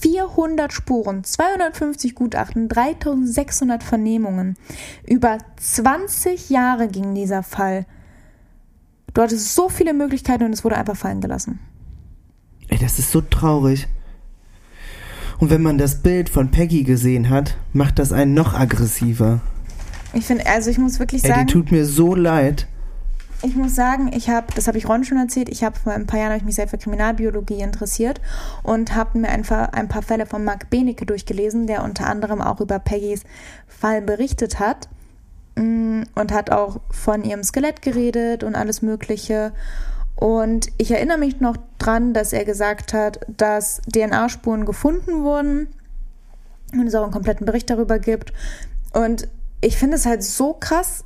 400 Spuren, 250 Gutachten, 3.600 Vernehmungen. Über 20 Jahre ging dieser Fall. Du hattest so viele Möglichkeiten und es wurde einfach fallen gelassen. Ey, das ist so traurig. Und wenn man das Bild von Peggy gesehen hat, macht das einen noch aggressiver. Ich finde, also ich muss wirklich sagen... Ey, die tut mir so leid. Ich muss sagen, das habe ich Ron schon erzählt, vor ein paar Jahren habe ich mich sehr für Kriminalbiologie interessiert und habe mir einfach ein paar Fälle von Mark Benecke durchgelesen, der unter anderem auch über Peggys Fall berichtet hat und hat auch von ihrem Skelett geredet und alles Mögliche. Und ich erinnere mich noch dran, dass er gesagt hat, dass DNA-Spuren gefunden wurden und es auch einen kompletten Bericht darüber gibt. Und ich finde es halt so krass,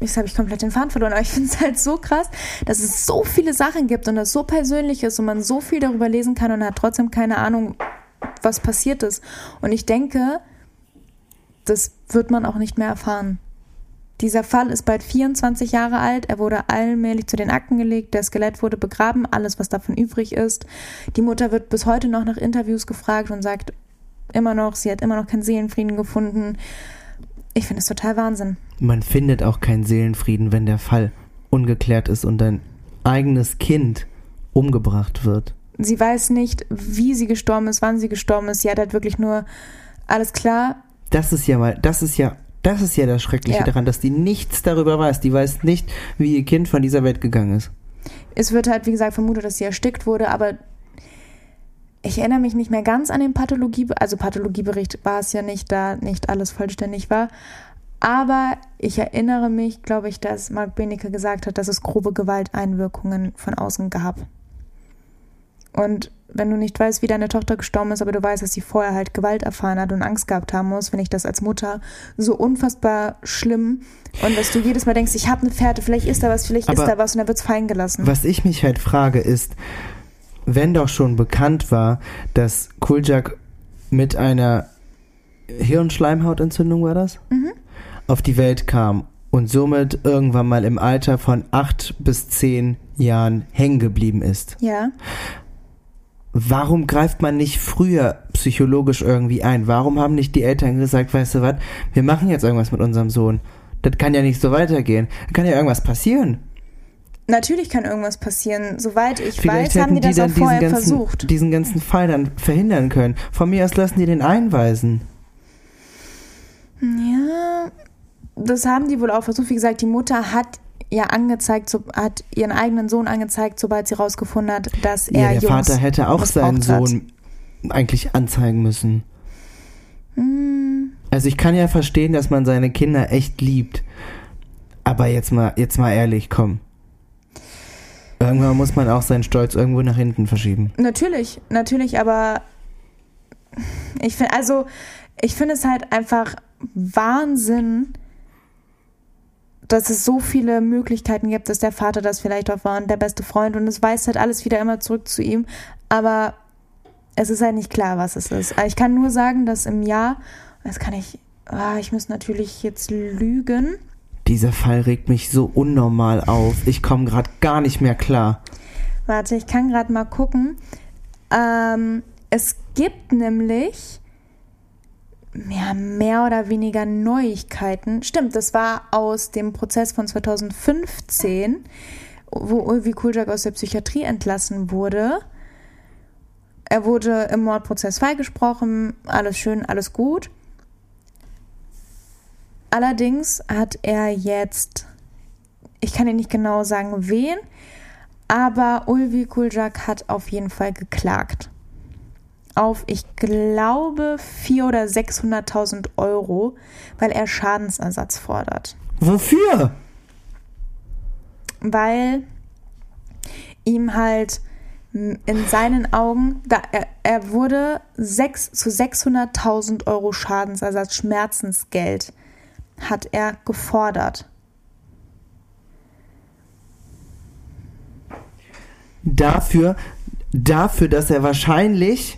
jetzt habe ich komplett den Faden verloren, aber ich finde es halt so krass, dass es so viele Sachen gibt und das so persönlich ist und man so viel darüber lesen kann und hat trotzdem keine Ahnung, was passiert ist. Und ich denke, das wird man auch nicht mehr erfahren. Dieser Fall ist bald 24 Jahre alt, er wurde allmählich zu den Akten gelegt, der Skelett wurde begraben, alles, was davon übrig ist. Die Mutter wird bis heute noch nach Interviews gefragt und sagt immer noch, sie hat immer noch keinen Seelenfrieden gefunden. Ich finde es total Wahnsinn. Man findet auch keinen Seelenfrieden, wenn der Fall ungeklärt ist und dein eigenes Kind umgebracht wird. Sie weiß nicht, wie sie gestorben ist, wann sie gestorben ist. Sie hat halt wirklich nur alles klar. Das ist ja das Schreckliche daran, dass die nichts darüber weiß. Die weiß nicht, wie ihr Kind von dieser Welt gegangen ist. Es wird halt, wie gesagt, vermutet, dass sie erstickt wurde, aber ich erinnere mich nicht mehr ganz an den Pathologiebericht war es ja nicht, da nicht alles vollständig war. Aber ich erinnere mich, glaube ich, dass Mark Benecke gesagt hat, dass es grobe Gewalteinwirkungen von außen gab. Und wenn du nicht weißt, wie deine Tochter gestorben ist, aber du weißt, dass sie vorher halt Gewalt erfahren hat und Angst gehabt haben muss, finde ich das als Mutter so unfassbar schlimm. Und dass du jedes Mal denkst, ich habe eine Fährte, vielleicht ist da was, und dann wird es fallen gelassen. Was ich mich halt frage ist, wenn doch schon bekannt war, dass Kulczak mit einer Hirnschleimhautentzündung, war das? Mhm. Auf die Welt kam und somit irgendwann mal im Alter von 8 bis 10 Jahren hängen geblieben ist. Ja. Warum greift man nicht früher psychologisch irgendwie ein? Warum haben nicht die Eltern gesagt, weißt du was, wir machen jetzt irgendwas mit unserem Sohn? Das kann ja nicht so weitergehen. Da kann ja irgendwas passieren. Natürlich kann irgendwas passieren. Soweit ich weiß, haben die das auch vorher versucht. Diesen ganzen Fall dann verhindern können. Von mir aus lassen die den einweisen. Ja, das haben die wohl auch versucht. Wie gesagt, die Mutter hat ihren eigenen Sohn angezeigt, sobald sie rausgefunden hat, dass er Jungs missbraucht hat. Der Vater hätte auch seinen Sohn eigentlich anzeigen müssen. Mhm. Also ich kann ja verstehen, dass man seine Kinder echt liebt. Aber jetzt mal ehrlich, komm. Irgendwann muss man auch seinen Stolz irgendwo nach hinten verschieben. Natürlich, aber ich finde es halt einfach Wahnsinn, dass es so viele Möglichkeiten gibt, dass der Vater das vielleicht auch war und der beste Freund und es weist halt alles wieder immer zurück zu ihm, aber es ist halt nicht klar, was es ist. Ich kann nur sagen, dass im Jahr, ich muss natürlich jetzt lügen. Dieser Fall regt mich so unnormal auf. Ich komme gerade gar nicht mehr klar. Warte, ich kann gerade mal gucken. Es gibt nämlich mehr oder weniger Neuigkeiten. Stimmt, das war aus dem Prozess von 2015, wo Ulvi Kulczak aus der Psychiatrie entlassen wurde. Er wurde im Mordprozess freigesprochen. Alles schön, alles gut. Allerdings hat er jetzt, ich kann dir nicht genau sagen, wen, aber Ulvi Kulczak hat auf jeden Fall geklagt. Auf, ich glaube, 400.000 oder 600.000 Euro, weil er Schadensersatz fordert. Wofür? Weil ihm halt in seinen Augen, er wurde zu 600.000 Euro Schadensersatz, Schmerzensgeld hat er gefordert. Dafür, dass er wahrscheinlich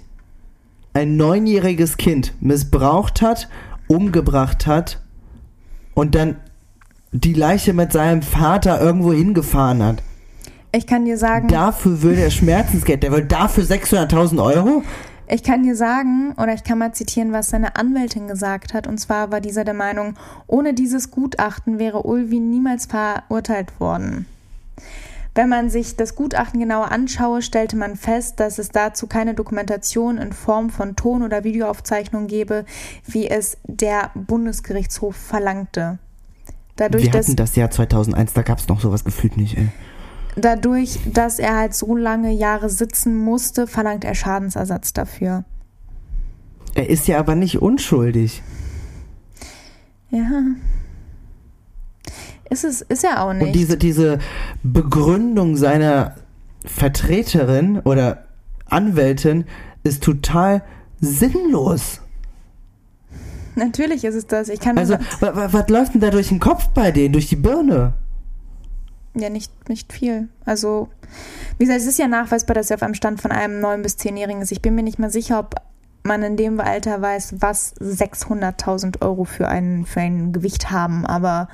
ein 9-jähriges Kind missbraucht hat, umgebracht hat und dann die Leiche mit seinem Vater irgendwo hingefahren hat. Ich kann dir sagen... Dafür würde er Schmerzensgeld... Der will dafür 600.000 Euro... Ich kann dir sagen, oder ich kann mal zitieren, was seine Anwältin gesagt hat. Und zwar war dieser der Meinung, ohne dieses Gutachten wäre Ulvi niemals verurteilt worden. Wenn man sich das Gutachten genauer anschaue, stellte man fest, dass es dazu keine Dokumentation in Form von Ton- oder Videoaufzeichnungen gäbe, wie es der Bundesgerichtshof verlangte. Dadurch, wir hatten das Jahr 2001, da gab es noch sowas gefühlt nicht, ey. Dadurch, dass er halt so lange Jahre sitzen musste, verlangt er Schadensersatz dafür. Er ist ja aber nicht unschuldig. Ja. Ist er auch nicht. Und diese Begründung seiner Vertreterin oder Anwältin ist total sinnlos. Natürlich ist es das. Was läuft denn da durch den Kopf bei denen, durch die Birne? Ja, nicht viel. Also, wie gesagt, es ist ja nachweisbar, dass er auf einem Stand von einem 9- bis 10-Jährigen ist. Ich bin mir nicht mehr sicher, ob man in dem Alter weiß, was 600.000 € für ein Gewicht haben, aber...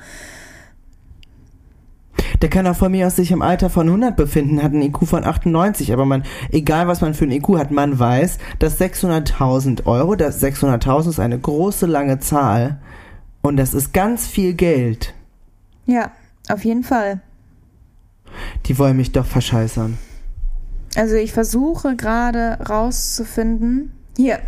Der kann auch von mir aus sich im Alter von 100 befinden, hat einen IQ von 98, aber egal was man für einen IQ hat, man weiß, dass 600.000 €, das 600.000 ist eine große, lange Zahl und das ist ganz viel Geld. Ja, auf jeden Fall. Die wollen mich doch verscheißern. Also ich versuche gerade rauszufinden, hier,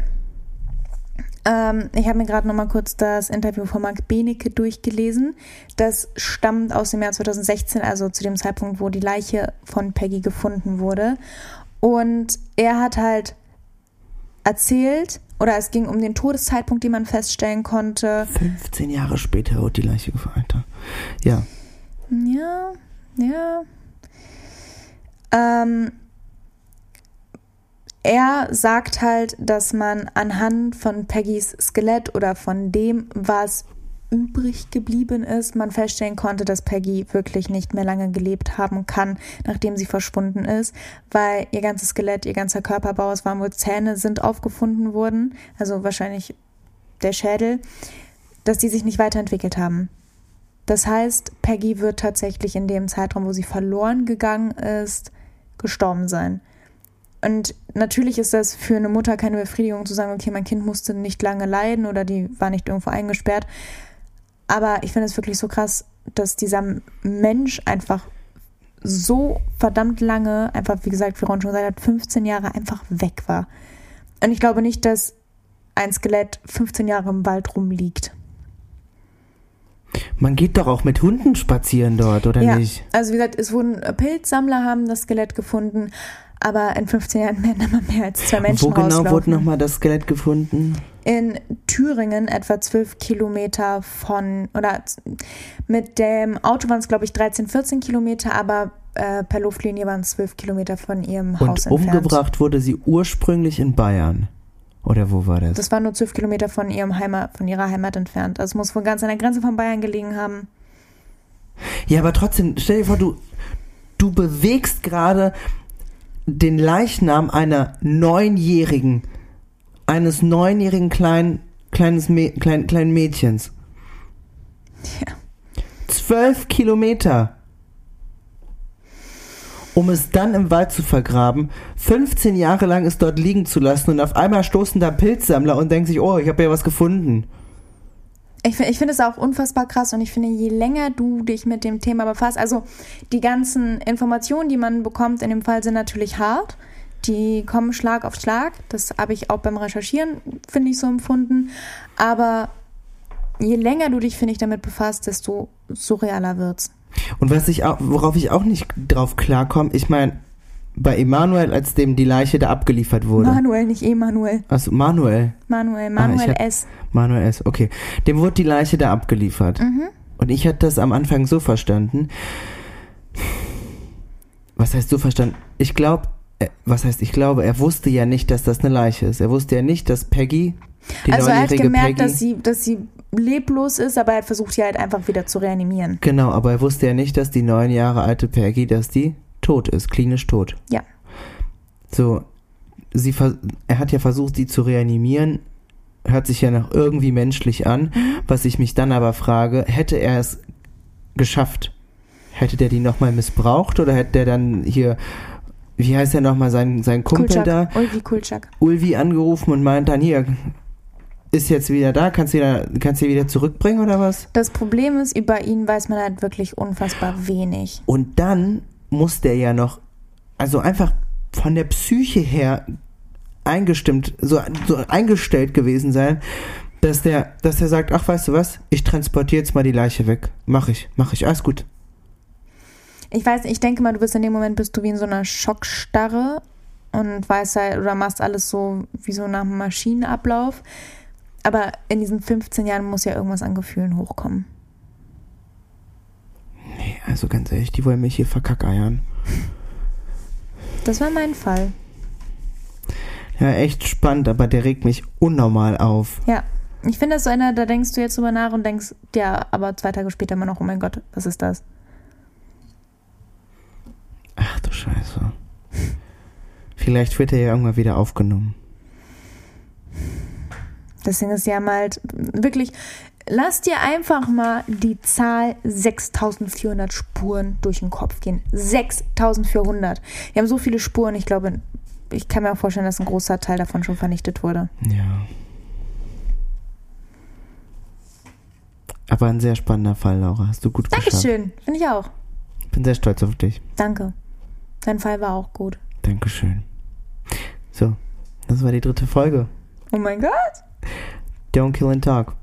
ich habe mir gerade nochmal kurz das Interview von Mark Benecke durchgelesen. Das stammt aus dem Jahr 2016, also zu dem Zeitpunkt, wo die Leiche von Peggy gefunden wurde. Und er hat halt erzählt, oder es ging um den Todeszeitpunkt, den man feststellen konnte. 15 Jahre später wurde die Leiche gefunden, Alter. Ja. Ja. Er sagt halt, dass man anhand von Peggys Skelett oder von dem, was übrig geblieben ist, man feststellen konnte, dass Peggy wirklich nicht mehr lange gelebt haben kann, nachdem sie verschwunden ist, weil ihr ganzes Skelett, ihr ganzer Körperbau, es waren wohl Zähne, sind aufgefunden worden, also wahrscheinlich der Schädel, dass die sich nicht weiterentwickelt haben. Das heißt, Peggy wird tatsächlich in dem Zeitraum, wo sie verloren gegangen ist, gestorben sein. Und natürlich ist das für eine Mutter keine Befriedigung zu sagen, okay, mein Kind musste nicht lange leiden oder die war nicht irgendwo eingesperrt. Aber ich finde es wirklich so krass, dass dieser Mensch einfach so verdammt lange, einfach wie gesagt, wie Ron schon gesagt hat, 15 Jahre einfach weg war. Und ich glaube nicht, dass ein Skelett 15 Jahre im Wald rumliegt. Man geht doch auch mit Hunden spazieren dort, oder ja, nicht? Also wie gesagt, es wurden Pilzsammler haben das Skelett gefunden, aber in 15 Jahren werden immer mehr als 2 Menschen rauslaufen. Wo genau wurde nochmal das Skelett gefunden? In Thüringen, etwa 12 Kilometer mit dem Auto waren es, glaube ich, 13, 14 Kilometer, aber per Luftlinie waren es 12 Kilometer von ihrem Haus entfernt. Und umgebracht wurde sie ursprünglich in Bayern. Oder wo war das? Das war nur 12 Kilometer von ihrer Heimat entfernt. Also es muss wohl ganz an der Grenze von Bayern gelegen haben. Ja, aber trotzdem, stell dir vor, du bewegst gerade den Leichnam eines neunjährigen kleinen Mädchens. Ja. 12 Kilometer. Um es dann im Wald zu vergraben, 15 Jahre lang es dort liegen zu lassen und auf einmal stoßen da Pilzsammler und denken sich, oh, ich habe ja was gefunden. Ich finde es auch unfassbar krass und ich finde, je länger du dich mit dem Thema befasst, also die ganzen Informationen, die man bekommt in dem Fall, sind natürlich hart. Die kommen Schlag auf Schlag. Das habe ich auch beim Recherchieren, finde ich, so empfunden. Aber je länger du dich, finde ich, damit befasst, desto surrealer wird's. Und worauf ich auch nicht drauf klarkomme, ich meine, bei Emanuel, als dem die Leiche da abgeliefert wurde. Manuel, nicht Emanuel. Achso, Manuel. Manuel S. Manuel S., okay. Dem wurde die Leiche da abgeliefert. Mhm. Und ich hatte das am Anfang so verstanden. Was heißt so verstanden? Ich glaube, er wusste ja nicht, dass das eine Leiche ist. Er wusste ja nicht, dass Peggy, er hat gemerkt, Peggy, dass sie leblos ist, aber er hat versucht, sie halt einfach wieder zu reanimieren. Genau, aber er wusste ja nicht, dass die 9 Jahre alte Peggy, dass die tot ist, klinisch tot. Ja. So, er hat ja versucht, sie zu reanimieren, hört sich ja noch irgendwie menschlich an, was ich mich dann aber frage, hätte er es geschafft? Hätte der die nochmal missbraucht oder hätte der dann hier, wie heißt der nochmal, sein Kumpel Kulczak, da? Ulvi Kulczak. Ulvi angerufen und meint dann, hier, ist jetzt wieder da, kannst du wieder zurückbringen oder was? Das Problem ist, über ihn weiß man halt wirklich unfassbar wenig. Und dann muss der ja noch, also einfach von der Psyche her eingestellt gewesen sein, dass der sagt, ach, weißt du was, ich transportiere jetzt mal die Leiche weg. Mach ich, alles gut. Ich weiß, ich denke mal, bist du wie in so einer Schockstarre und weißt halt, oder machst alles so wie so nach einem Maschinenablauf. Aber in diesen 15 Jahren muss ja irgendwas an Gefühlen hochkommen. Nee, also ganz ehrlich, die wollen mich hier verkackeiern. Das war mein Fall. Ja, echt spannend, aber der regt mich unnormal auf. Ja, ich finde das so einer, da denkst du jetzt drüber nach und denkst, ja, aber 2 Tage später immer noch, oh mein Gott, was ist das? Ach du Scheiße. Vielleicht wird er ja irgendwann wieder aufgenommen. Deswegen ist ja mal wirklich, lass dir einfach mal die Zahl 6.400 Spuren durch den Kopf gehen. 6.400. Wir haben so viele Spuren, ich kann mir auch vorstellen, dass ein großer Teil davon schon vernichtet wurde. Ja. Aber ein sehr spannender Fall, Laura. Hast du gut geschafft. Dankeschön, finde ich auch. Ich bin sehr stolz auf dich. Danke. Dein Fall war auch gut. Dankeschön. So, das war die 3. Folge. Oh mein Gott. Don't Kill and Talk.